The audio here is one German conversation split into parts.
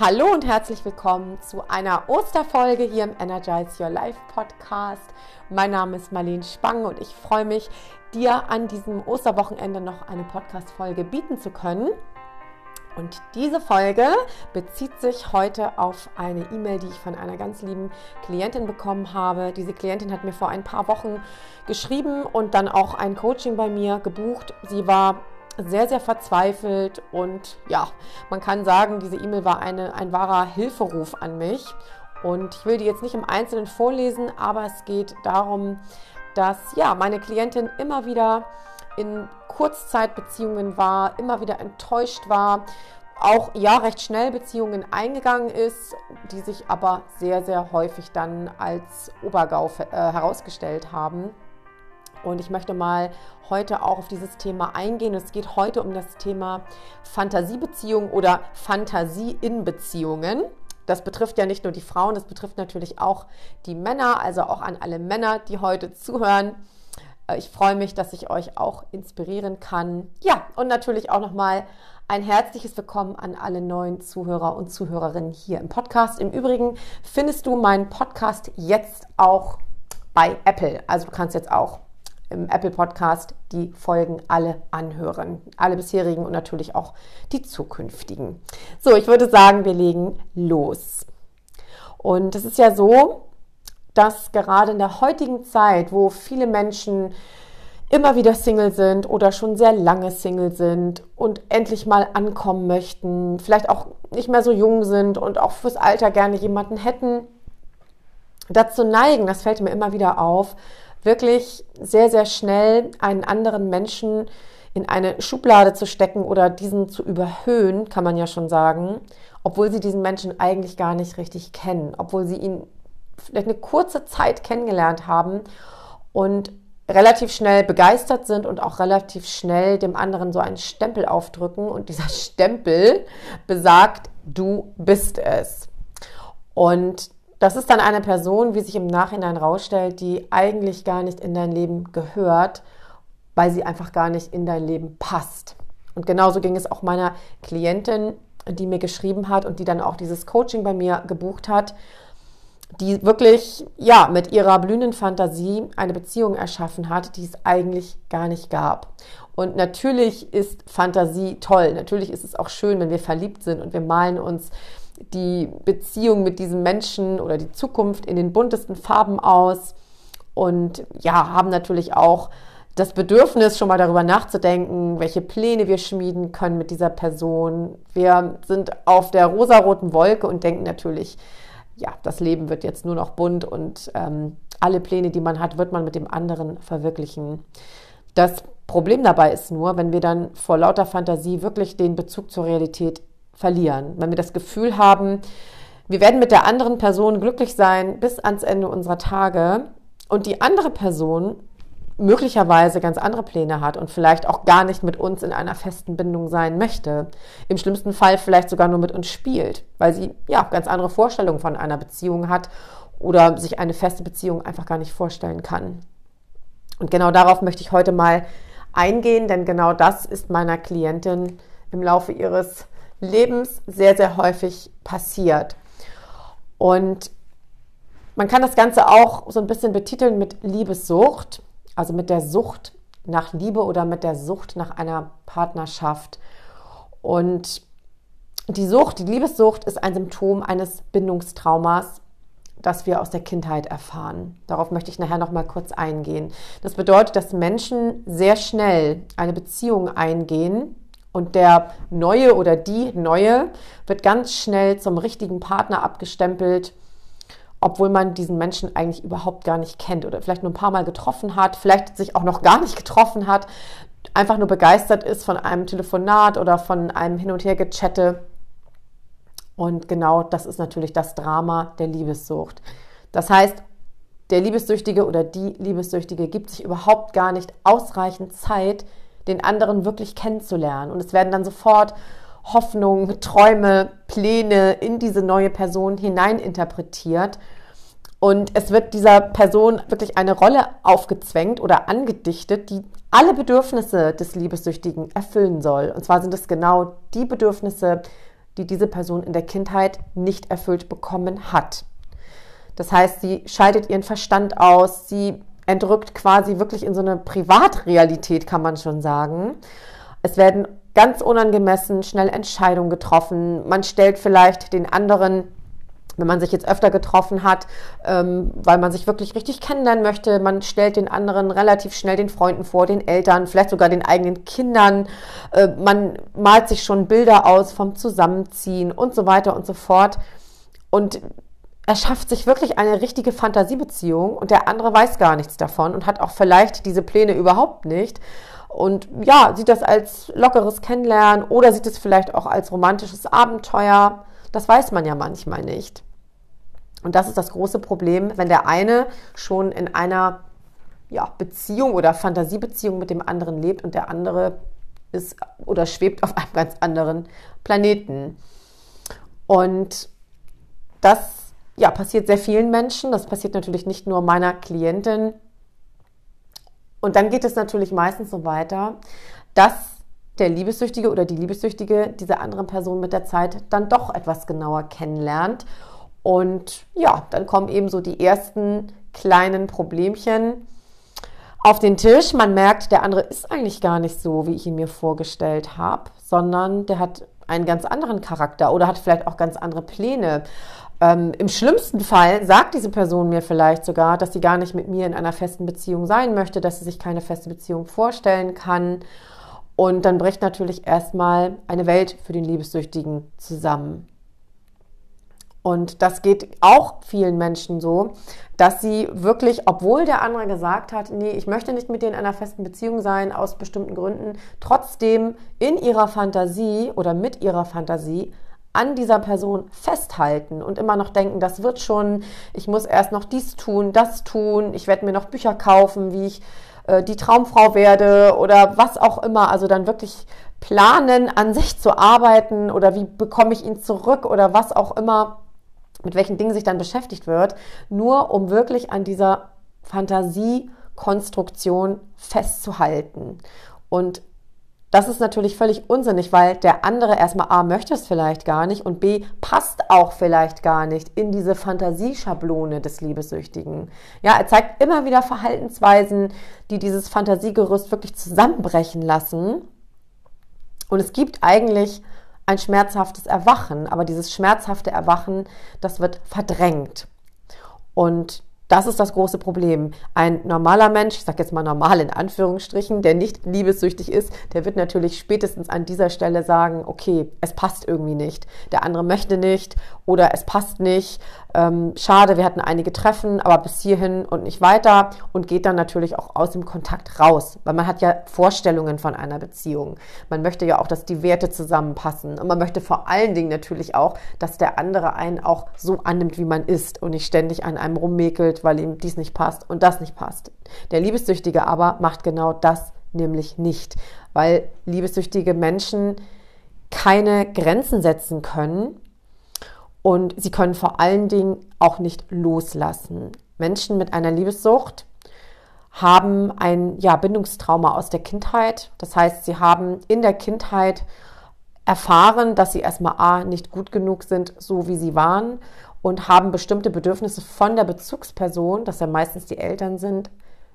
Hallo und herzlich willkommen zu einer Osterfolge hier im Energize Your Life Podcast. Mein Name ist Marlene Spang und ich freue mich, dir an diesem Osterwochenende noch eine Podcast-Folge bieten zu können. Und diese Folge bezieht sich heute auf eine E-Mail, die ich von einer ganz lieben Klientin bekommen habe. Diese Klientin hat mir vor ein paar Wochen geschrieben und dann auch ein Coaching bei mir gebucht. Sie war sehr, sehr verzweifelt und ja, man kann sagen, diese E-Mail war ein wahrer Hilferuf an mich. Und ich will die jetzt nicht im Einzelnen vorlesen, aber es geht darum, dass ja, meine Klientin immer wieder in Kurzzeitbeziehungen war, immer wieder enttäuscht war, auch ja recht schnell Beziehungen eingegangen ist, die sich aber sehr, sehr häufig dann als Obergau herausgestellt haben. Und ich möchte mal heute auch auf dieses Thema eingehen. Es geht heute um das Thema Fantasiebeziehungen oder Fantasie in Beziehungen. Das betrifft ja nicht nur die Frauen, das betrifft natürlich auch die Männer, also auch an alle Männer, die heute zuhören. Ich freue mich, dass ich euch auch inspirieren kann. Ja, und natürlich auch nochmal ein herzliches Willkommen an alle neuen Zuhörer und Zuhörerinnen hier im Podcast. Im Übrigen findest du meinen Podcast jetzt auch bei Apple. Also du kannst jetzt auch im Apple Podcast die Folgen alle anhören. Alle bisherigen und natürlich auch die zukünftigen. So, ich würde sagen, wir legen los. Und es ist ja so, dass gerade in der heutigen Zeit, wo viele Menschen immer wieder Single sind oder schon sehr lange Single sind und endlich mal ankommen möchten, vielleicht auch nicht mehr so jung sind und auch fürs Alter gerne jemanden hätten, dazu neigen, das fällt mir immer wieder auf, wirklich sehr, sehr schnell einen anderen Menschen in eine Schublade zu stecken oder diesen zu überhöhen, kann man ja schon sagen, obwohl sie diesen Menschen eigentlich gar nicht richtig kennen, obwohl sie ihn vielleicht eine kurze Zeit kennengelernt haben und relativ schnell begeistert sind und auch relativ schnell dem anderen so einen Stempel aufdrücken. Und dieser Stempel besagt, du bist es. Und das ist dann eine Person, wie sich im Nachhinein rausstellt, die eigentlich gar nicht in dein Leben gehört, weil sie einfach gar nicht in dein Leben passt. Und genauso ging es auch meiner Klientin, die mir geschrieben hat und die dann auch dieses Coaching bei mir gebucht hat, die wirklich ja mit ihrer blühenden Fantasie eine Beziehung erschaffen hat, die es eigentlich gar nicht gab. Und natürlich ist Fantasie toll. Natürlich ist es auch schön, wenn wir verliebt sind und wir malen uns die Beziehung mit diesem Menschen oder die Zukunft in den buntesten Farben aus und ja, haben natürlich auch das Bedürfnis, schon mal darüber nachzudenken, welche Pläne wir schmieden können mit dieser Person. Wir sind auf der rosaroten Wolke und denken natürlich, ja, das Leben wird jetzt nur noch bunt und alle Pläne, die man hat, wird man mit dem anderen verwirklichen. Das Problem dabei ist nur, wenn wir dann vor lauter Fantasie wirklich den Bezug zur Realität verlieren, wenn wir das Gefühl haben, wir werden mit der anderen Person glücklich sein bis ans Ende unserer Tage und die andere Person möglicherweise ganz andere Pläne hat und vielleicht auch gar nicht mit uns in einer festen Bindung sein möchte, im schlimmsten Fall vielleicht sogar nur mit uns spielt, weil sie ja ganz andere Vorstellungen von einer Beziehung hat oder sich eine feste Beziehung einfach gar nicht vorstellen kann. Und genau darauf möchte ich heute mal eingehen, denn genau das ist meiner Klientin im Laufe ihres Lebens sehr, sehr häufig passiert. Und man kann das Ganze auch so ein bisschen betiteln mit Liebessucht, also mit der Sucht nach Liebe oder mit der Sucht nach einer Partnerschaft. Und die Sucht, die Liebessucht ist ein Symptom eines Bindungstraumas, das wir aus der Kindheit erfahren. Darauf möchte ich nachher noch mal kurz eingehen. Das bedeutet, dass Menschen sehr schnell eine Beziehung eingehen, und der Neue oder die Neue wird ganz schnell zum richtigen Partner abgestempelt, obwohl man diesen Menschen eigentlich überhaupt gar nicht kennt oder vielleicht nur ein paar Mal getroffen hat, vielleicht sich auch noch gar nicht getroffen hat, einfach nur begeistert ist von einem Telefonat oder von einem Hin- und Her-Gechatte. Und genau das ist natürlich das Drama der Liebessucht. Das heißt, der Liebessüchtige oder die Liebessüchtige gibt sich überhaupt gar nicht ausreichend Zeit, den anderen wirklich kennenzulernen. Und es werden dann sofort Hoffnungen, Träume, Pläne in diese neue Person hineininterpretiert. Und es wird dieser Person wirklich eine Rolle aufgezwängt oder angedichtet, die alle Bedürfnisse des Liebessüchtigen erfüllen soll. Und zwar sind es genau die Bedürfnisse, die diese Person in der Kindheit nicht erfüllt bekommen hat. Das heißt, sie schaltet ihren Verstand aus, sie entrückt quasi wirklich in so eine Privatrealität, kann man schon sagen. Es werden ganz unangemessen schnell Entscheidungen getroffen. Man stellt vielleicht den anderen, wenn man sich jetzt öfter getroffen hat, weil man sich wirklich richtig kennenlernen möchte, man stellt den anderen relativ schnell den Freunden vor, den Eltern, vielleicht sogar den eigenen Kindern. Man malt sich schon Bilder aus vom Zusammenziehen und so weiter und so fort. Und er schafft sich wirklich eine richtige Fantasiebeziehung und der andere weiß gar nichts davon und hat auch vielleicht diese Pläne überhaupt nicht. Und ja, sieht das als lockeres Kennenlernen oder sieht es vielleicht auch als romantisches Abenteuer. Das weiß man ja manchmal nicht. Und das ist das große Problem, wenn der eine schon in einer Beziehung oder Fantasiebeziehung mit dem anderen lebt und der andere ist oder schwebt auf einem ganz anderen Planeten. Und das passiert sehr vielen Menschen. Das passiert natürlich nicht nur meiner Klientin. Und dann geht es natürlich meistens so weiter, dass der Liebessüchtige oder die Liebessüchtige diese andere Person mit der Zeit dann doch etwas genauer kennenlernt. Und ja, dann kommen eben so die ersten kleinen Problemchen auf den Tisch. Man merkt, der andere ist eigentlich gar nicht so, wie ich ihn mir vorgestellt habe, sondern der hat einen ganz anderen Charakter oder hat vielleicht auch ganz andere Pläne. Im schlimmsten Fall sagt diese Person mir vielleicht sogar, dass sie gar nicht mit mir in einer festen Beziehung sein möchte, dass sie sich keine feste Beziehung vorstellen kann. Und dann bricht natürlich erstmal eine Welt für den Liebessüchtigen zusammen. Und das geht auch vielen Menschen so, dass sie wirklich, obwohl der andere gesagt hat, nee, ich möchte nicht mit dir in einer festen Beziehung sein, aus bestimmten Gründen, trotzdem in ihrer Fantasie oder mit ihrer Fantasie an dieser Person festhalten und immer noch denken, das wird schon, ich muss erst noch dies tun, das tun, ich werde mir noch Bücher kaufen, wie ich die Traumfrau werde oder was auch immer, also dann wirklich planen, an sich zu arbeiten oder wie bekomme ich ihn zurück oder was auch immer, mit welchen Dingen sich dann beschäftigt wird, nur um wirklich an dieser Fantasiekonstruktion festzuhalten. Und das ist natürlich völlig unsinnig, weil der andere erstmal A, möchte es vielleicht gar nicht und B, passt auch vielleicht gar nicht in diese Fantasieschablone des Liebessüchtigen. Ja, er zeigt immer wieder Verhaltensweisen, die dieses Fantasiegerüst wirklich zusammenbrechen lassen. Und es gibt eigentlich ein schmerzhaftes Erwachen, aber dieses schmerzhafte Erwachen, das wird verdrängt. Und das ist das große Problem. Ein normaler Mensch, ich sage jetzt mal normal in Anführungsstrichen, der nicht liebessüchtig ist, der wird natürlich spätestens an dieser Stelle sagen, okay, es passt irgendwie nicht. Der andere möchte nicht oder es passt nicht. Schade, wir hatten einige Treffen, aber bis hierhin und nicht weiter und geht dann natürlich auch aus dem Kontakt raus, weil man hat ja Vorstellungen von einer Beziehung. Man möchte ja auch, dass die Werte zusammenpassen und man möchte vor allen Dingen natürlich auch, dass der andere einen auch so annimmt, wie man ist und nicht ständig an einem rummäkelt, weil ihm dies nicht passt und das nicht passt. Der Liebessüchtige aber macht genau das nämlich nicht, weil liebessüchtige Menschen keine Grenzen setzen können und sie können vor allen Dingen auch nicht loslassen. Menschen mit einer Liebessucht haben ein Bindungstrauma aus der Kindheit. Das heißt, sie haben in der Kindheit erfahren, dass sie erstmal A, nicht gut genug sind, so wie sie waren, und haben bestimmte Bedürfnisse von der Bezugsperson, das ja meistens die Eltern sind,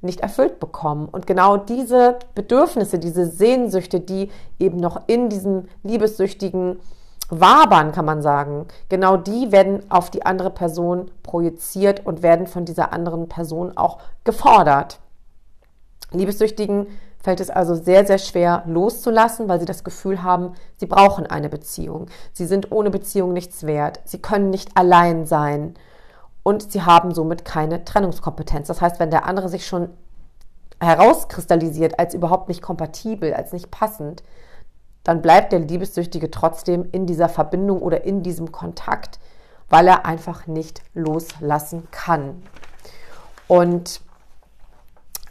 nicht erfüllt bekommen. Und genau diese Bedürfnisse, diese Sehnsüchte, die eben noch in diesem liebessüchtigen Wabern, kann man sagen, genau die werden auf die andere Person projiziert und werden von dieser anderen Person auch gefordert. Liebessüchtigen fällt es also sehr, sehr schwer loszulassen, weil sie das Gefühl haben, sie brauchen eine Beziehung. Sie sind ohne Beziehung nichts wert. Sie können nicht allein sein und sie haben somit keine Trennungskompetenz. Das heißt, wenn der andere sich schon herauskristallisiert als überhaupt nicht kompatibel, als nicht passend, dann bleibt der Liebessüchtige trotzdem in dieser Verbindung oder in diesem Kontakt, weil er einfach nicht loslassen kann. Und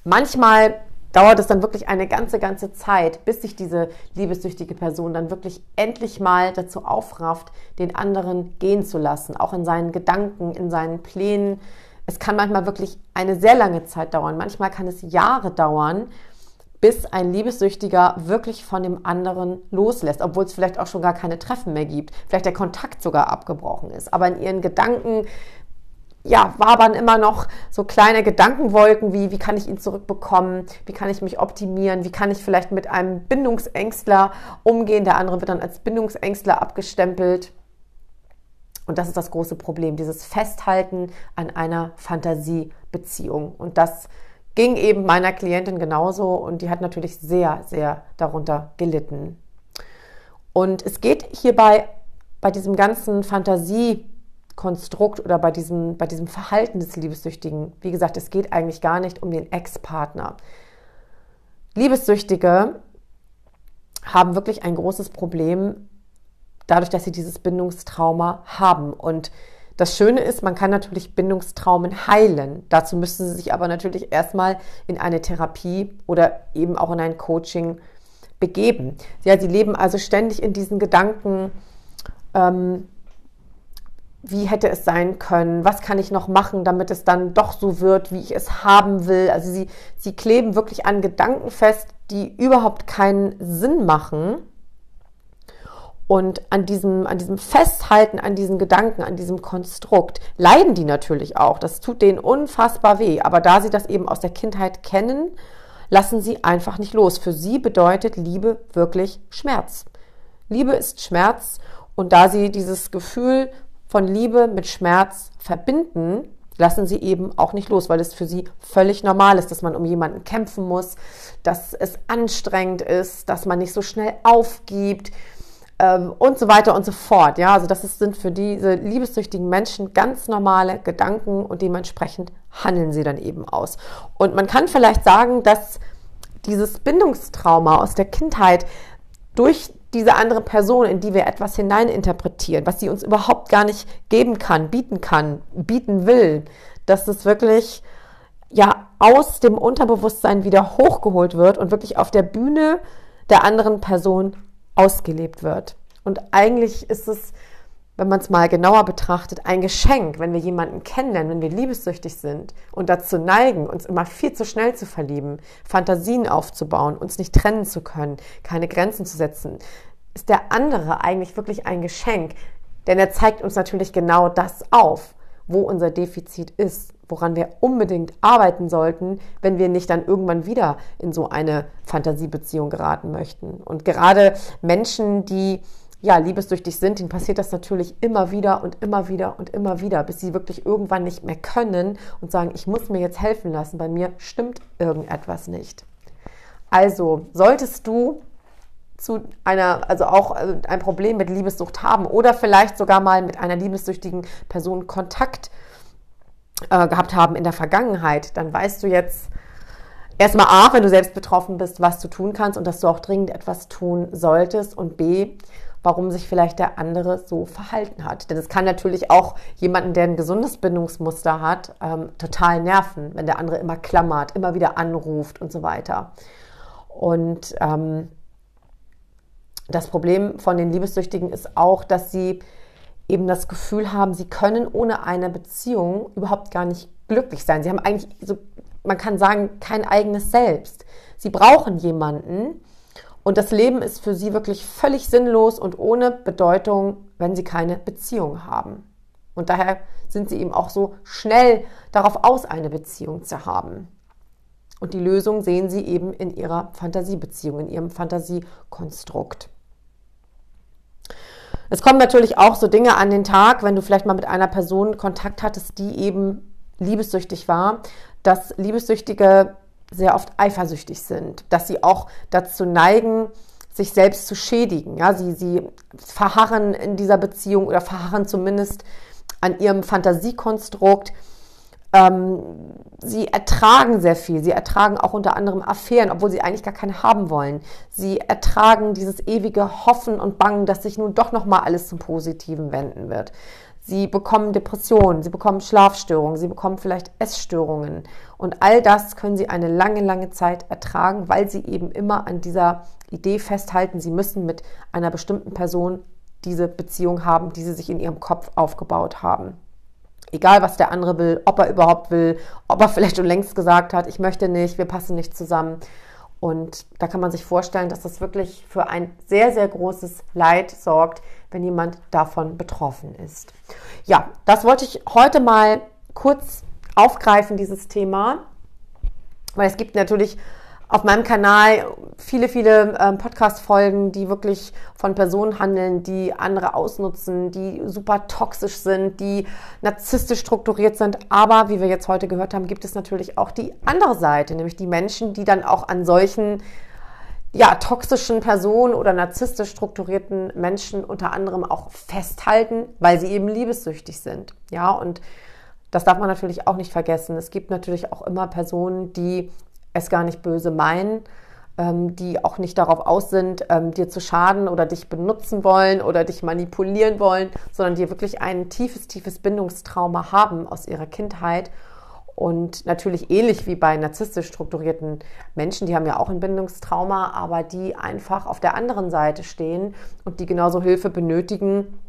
manchmal dauert es dann wirklich eine ganze Zeit, bis sich diese liebessüchtige Person dann wirklich endlich mal dazu aufrafft, den anderen gehen zu lassen, auch in seinen Gedanken, in seinen Plänen. Es kann manchmal wirklich eine sehr lange Zeit dauern, manchmal kann es Jahre dauern, bis ein Liebessüchtiger wirklich von dem anderen loslässt, obwohl es vielleicht auch schon gar keine Treffen mehr gibt, vielleicht der Kontakt sogar abgebrochen ist. Aber in ihren Gedanken, ja, wabern immer noch so kleine Gedankenwolken wie, wie kann ich ihn zurückbekommen, wie kann ich mich optimieren, wie kann ich vielleicht mit einem Bindungsängstler umgehen. Der andere wird dann als Bindungsängstler abgestempelt. Und das ist das große Problem, dieses Festhalten an einer Fantasiebeziehung. Und das ging eben meiner Klientin genauso und die hat natürlich sehr, sehr darunter gelitten. Und es geht hierbei bei diesem ganzen Fantasiekonstrukt oder bei diesem Verhalten des Liebessüchtigen, wie gesagt, es geht eigentlich gar nicht um den Ex-Partner. Liebessüchtige haben wirklich ein großes Problem, dadurch, dass sie dieses Bindungstrauma haben. Und das Schöne ist, man kann natürlich Bindungstraumen heilen. Dazu müssen sie sich aber natürlich erstmal in eine Therapie oder eben auch in ein Coaching begeben. Ja, sie leben also ständig in diesen Gedanken, wie hätte es sein können, was kann ich noch machen, damit es dann doch so wird, wie ich es haben will. Also sie kleben wirklich an Gedanken fest, die überhaupt keinen Sinn machen. Und an diesem Festhalten, an diesen Gedanken, an diesem Konstrukt leiden die natürlich auch. Das tut denen unfassbar weh. Aber da sie das eben aus der Kindheit kennen, lassen sie einfach nicht los. Für sie bedeutet Liebe wirklich Schmerz. Liebe ist Schmerz. Und da sie dieses Gefühl von Liebe mit Schmerz verbinden, lassen sie eben auch nicht los, weil es für sie völlig normal ist, dass man um jemanden kämpfen muss, dass es anstrengend ist, dass man nicht so schnell aufgibt, und so weiter und so fort. Ja, also das sind für diese liebessüchtigen Menschen ganz normale Gedanken und dementsprechend handeln sie dann eben aus. Und man kann vielleicht sagen, dass dieses Bindungstrauma aus der Kindheit durch diese andere Person, in die wir etwas hineininterpretieren, was sie uns überhaupt gar nicht geben kann, bieten will, dass es wirklich ja aus dem Unterbewusstsein wieder hochgeholt wird und wirklich auf der Bühne der anderen Person ausgelebt wird. Und eigentlich ist es, wenn man es mal genauer betrachtet, ein Geschenk, wenn wir jemanden kennenlernen, wenn wir liebessüchtig sind und dazu neigen, uns immer viel zu schnell zu verlieben, Fantasien aufzubauen, uns nicht trennen zu können, keine Grenzen zu setzen, ist der andere eigentlich wirklich ein Geschenk, denn er zeigt uns natürlich genau das auf, wo unser Defizit ist, woran wir unbedingt arbeiten sollten, wenn wir nicht dann irgendwann wieder in so eine Fantasiebeziehung geraten möchten. Und gerade Menschen, die ja liebessüchtig sind, denen passiert das natürlich immer wieder und immer wieder und immer wieder, bis sie wirklich irgendwann nicht mehr können und sagen, ich muss mir jetzt helfen lassen, bei mir stimmt irgendetwas nicht. Also solltest du auch ein Problem mit Liebessucht haben oder vielleicht sogar mal mit einer liebessüchtigen Person Kontakt gehabt haben in der Vergangenheit, dann weißt du jetzt erstmal A, wenn du selbst betroffen bist, was du tun kannst und dass du auch dringend etwas tun solltest und B, warum sich vielleicht der andere so verhalten hat. Denn es kann natürlich auch jemanden, der ein gesundes Bindungsmuster hat, total nerven, wenn der andere immer klammert, immer wieder anruft und so weiter. Und das Problem von den Liebessüchtigen ist auch, dass sie eben das Gefühl haben, sie können ohne eine Beziehung überhaupt gar nicht glücklich sein. Sie haben eigentlich, so, man kann sagen, kein eigenes Selbst. Sie brauchen jemanden und das Leben ist für sie wirklich völlig sinnlos und ohne Bedeutung, wenn sie keine Beziehung haben. Und daher sind sie eben auch so schnell darauf aus, eine Beziehung zu haben. Und die Lösung sehen sie eben in ihrer Fantasiebeziehung, in ihrem Fantasiekonstrukt. Es kommen natürlich auch so Dinge an den Tag, wenn du vielleicht mal mit einer Person Kontakt hattest, die eben liebessüchtig war, dass Liebessüchtige sehr oft eifersüchtig sind, dass sie auch dazu neigen, sich selbst zu schädigen. Ja, sie verharren in dieser Beziehung oder verharren zumindest an ihrem Fantasiekonstrukt. Sie ertragen sehr viel. Sie ertragen auch unter anderem Affären, obwohl sie eigentlich gar keine haben wollen. Sie ertragen dieses ewige Hoffen und Bangen, dass sich nun doch nochmal alles zum Positiven wenden wird. Sie bekommen Depressionen, sie bekommen Schlafstörungen, sie bekommen vielleicht Essstörungen. Und all das können sie eine lange, lange Zeit ertragen, weil sie eben immer an dieser Idee festhalten, sie müssen mit einer bestimmten Person diese Beziehung haben, die sie sich in ihrem Kopf aufgebaut haben. Egal, was der andere will, ob er überhaupt will, ob er vielleicht schon längst gesagt hat, ich möchte nicht, wir passen nicht zusammen Und da kann man sich vorstellen, dass das wirklich für ein sehr, sehr großes Leid sorgt, wenn jemand davon betroffen ist. Ja, das wollte ich heute mal kurz aufgreifen, dieses Thema, weil es gibt natürlich auf meinem Kanal viele Podcast-Folgen, die wirklich von Personen handeln, die andere ausnutzen, die super toxisch sind, die narzisstisch strukturiert sind. Aber wie wir jetzt heute gehört haben, gibt es natürlich auch die andere Seite, nämlich die Menschen, die dann auch an solchen toxischen Personen oder narzisstisch strukturierten Menschen unter anderem auch festhalten, weil sie eben liebessüchtig sind. Ja, und das darf man natürlich auch nicht vergessen. Es gibt natürlich auch immer Personen, die es gar nicht böse meinen, die auch nicht darauf aus sind, dir zu schaden oder dich benutzen wollen oder dich manipulieren wollen, sondern die wirklich ein tiefes Bindungstrauma haben aus ihrer Kindheit. Und natürlich ähnlich wie bei narzisstisch strukturierten Menschen, die haben ja auch ein Bindungstrauma, aber die einfach auf der anderen Seite stehen und die genauso Hilfe benötigen,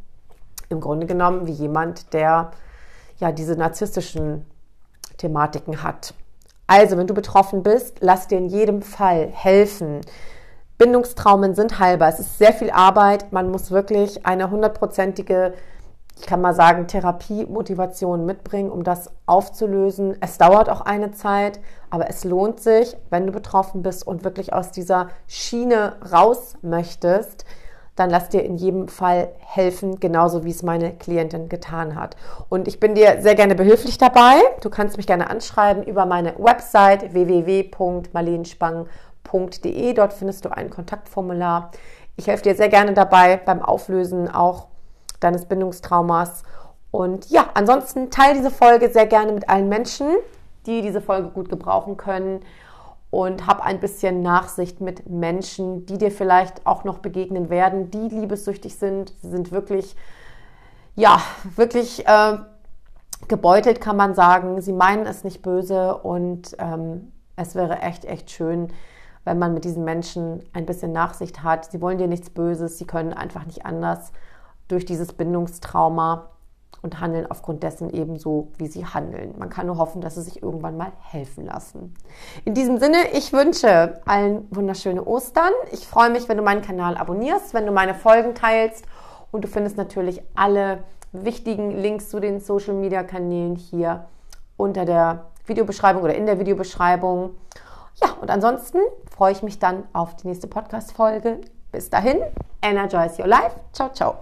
im Grunde genommen wie jemand, der ja diese narzisstischen Thematiken hat. Also, wenn du betroffen bist, lass dir in jedem Fall helfen. Bindungstraumen sind heilbar. Es ist sehr viel Arbeit. Man muss wirklich eine 100-prozentige, ich kann mal sagen, Therapie-Motivation mitbringen, um das aufzulösen. Es dauert auch eine Zeit, aber es lohnt sich, wenn du betroffen bist und wirklich aus dieser Schiene raus möchtest, dann lass dir in jedem Fall helfen, genauso wie es meine Klientin getan hat. Und ich bin dir sehr gerne behilflich dabei. Du kannst mich gerne anschreiben über meine Website www.marlenespang.de. Dort findest du ein Kontaktformular. Ich helfe dir sehr gerne dabei beim Auflösen auch deines Bindungstraumas. Und ja, ansonsten teile diese Folge sehr gerne mit allen Menschen, die diese Folge gut gebrauchen können. Und hab ein bisschen Nachsicht mit Menschen, die dir vielleicht auch noch begegnen werden, die liebessüchtig sind. Sie sind wirklich gebeutelt, kann man sagen. Sie meinen es nicht böse und es wäre echt schön, wenn man mit diesen Menschen ein bisschen Nachsicht hat. Sie wollen dir nichts Böses, sie können einfach nicht anders durch dieses Bindungstrauma und handeln aufgrund dessen ebenso, wie sie handeln. Man kann nur hoffen, dass sie sich irgendwann mal helfen lassen. In diesem Sinne, ich wünsche allen wunderschöne Ostern. Ich freue mich, wenn du meinen Kanal abonnierst, wenn du meine Folgen teilst. Und du findest natürlich alle wichtigen Links zu den Social-Media-Kanälen hier unter der Videobeschreibung oder in der Videobeschreibung. Ja, und ansonsten freue ich mich dann auf die nächste Podcast-Folge. Bis dahin, Energize Your Life. Ciao, ciao.